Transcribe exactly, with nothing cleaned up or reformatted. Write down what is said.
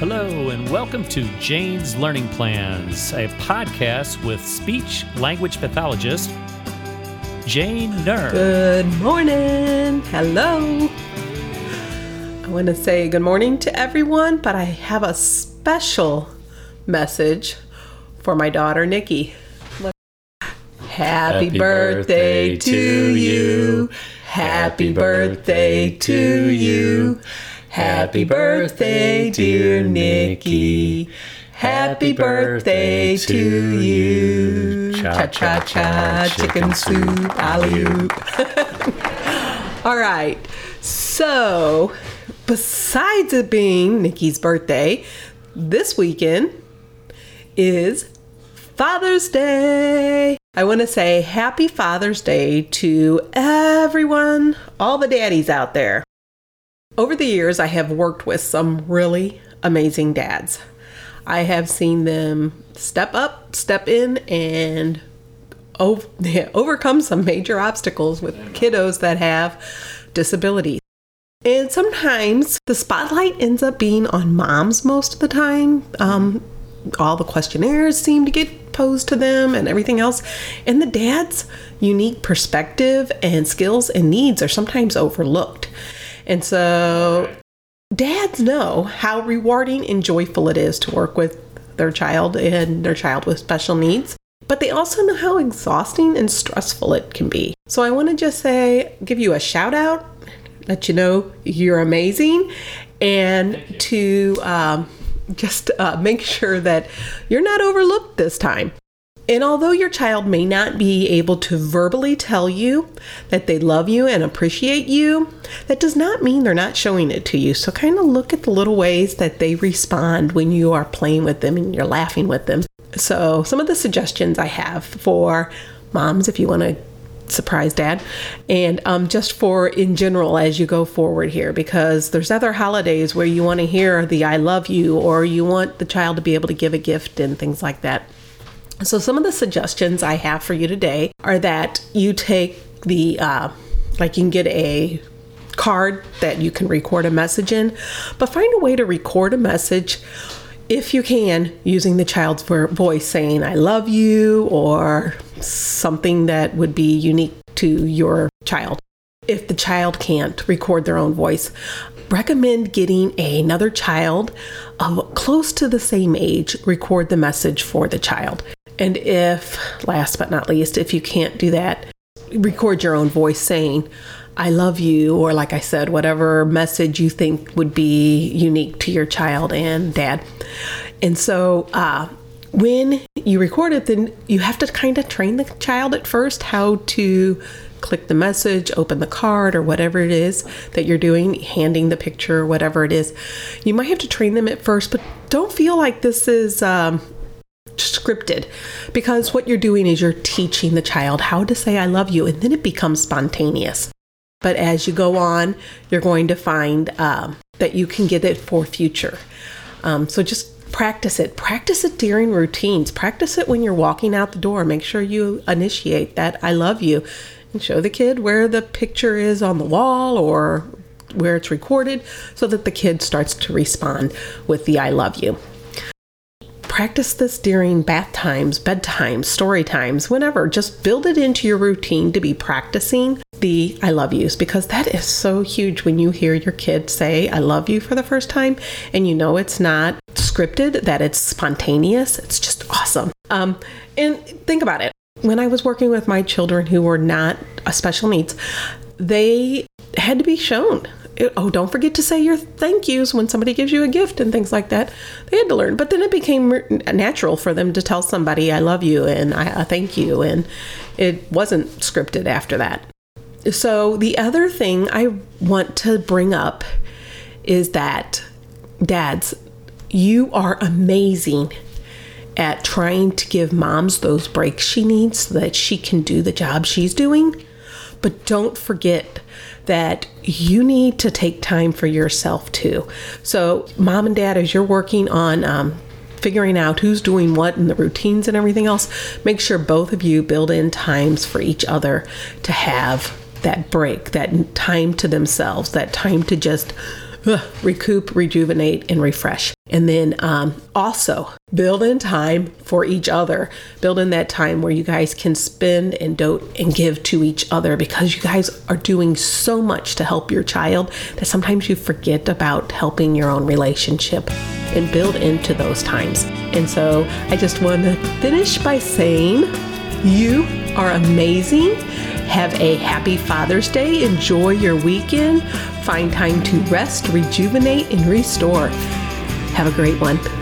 Hello, and welcome to Jane's Learning Plans, a podcast with speech language pathologist Jane Nern. Good morning. Hello. I want to say good morning to everyone, but I have a special message for my daughter, Nikki. Happy, Happy birthday, birthday to you. Happy birthday to you. Happy birthday, dear Nikki. Happy birthday to you. Cha-cha-cha, chicken soup, alley-oop. All right. So, besides it being Nikki's birthday, this weekend is Father's Day. I want to say happy Father's Day to everyone, all the daddies out there. Over the years, I have worked with some really amazing dads. I have seen them step up, step in, and over, yeah, overcome some major obstacles with kiddos that have disabilities. And sometimes the spotlight ends up being on moms most of the time. Um, all the questionnaires seem to get posed to them and everything else. And the dad's unique perspective and skills and needs are sometimes overlooked. And so dads know how rewarding and joyful it is to work with their child and their child with special needs, but they also know how exhausting and stressful it can be. So I want to just say, give you a shout out, let you know you're amazing, and you. to um, just uh, make sure that you're not overlooked this time. And although your child may not be able to verbally tell you that they love you and appreciate you, that does not mean they're not showing it to you. So kind of look at the little ways that they respond when you are playing with them and you're laughing with them. So some of the suggestions I have for moms, if you want to surprise dad, and um, just for in general as you go forward here, because there's other holidays where you want to hear the I love you, or you want the child to be able to give a gift and things like that. So some of the suggestions I have for you today are that you take the, uh, like you can get a card that you can record a message in, but find a way to record a message if you can using the child's voice saying, I love you, or something that would be unique to your child. If the child can't record their own voice, recommend getting another child of close to the same age, record the message for the child. And if, last but not least, if you can't do that, record your own voice saying, I love you, or like I said, whatever message you think would be unique to your child and dad. And so uh, when you record it, then you have to kind of train the child at first how to click the message, open the card, or whatever it is that you're doing, handing the picture, whatever it is. You might have to train them at first, but don't feel like this is... Um, scripted, because what you're doing is you're teaching the child how to say I love you, and then it becomes spontaneous. But as you go on, you're going to find um, that you can get it for future. Um, so just practice it. Practice it during routines. Practice it when you're walking out the door. Make sure you initiate that I love you and show the kid where the picture is on the wall or where it's recorded so that the kid starts to respond with the I love you. Practice this during bath times, bedtimes, story times, whenever. Just build it into your routine to be practicing the I love yous, because that is so huge when you hear your kid say I love you for the first time and you know it's not scripted, that it's spontaneous. It's just awesome. Um, and think about it. When I was working with my children who were not uh, special needs, they had to be shown. Oh, don't forget to say your thank yous when somebody gives you a gift and things like that. They had to learn, but then it became natural for them to tell somebody, I love you and I thank you. And it wasn't scripted after that. So the other thing I want to bring up is that dads, you are amazing at trying to give moms those breaks she needs so that she can do the job she's doing. But don't forget that you need to take time for yourself too. So mom and dad, as you're working on um, figuring out who's doing what and the routines and everything else, make sure both of you build in times for each other to have that break, that time to themselves, that time to just uh, recoup, rejuvenate, and refresh. And then um, also build in time for each other. Build in that time where you guys can spend and dote and give to each other, because you guys are doing so much to help your child that sometimes you forget about helping your own relationship, and build into those times. And so I just want to finish by saying you are amazing. Have a happy Father's Day. Enjoy your weekend. Find time to rest, rejuvenate, and restore. Have a great one.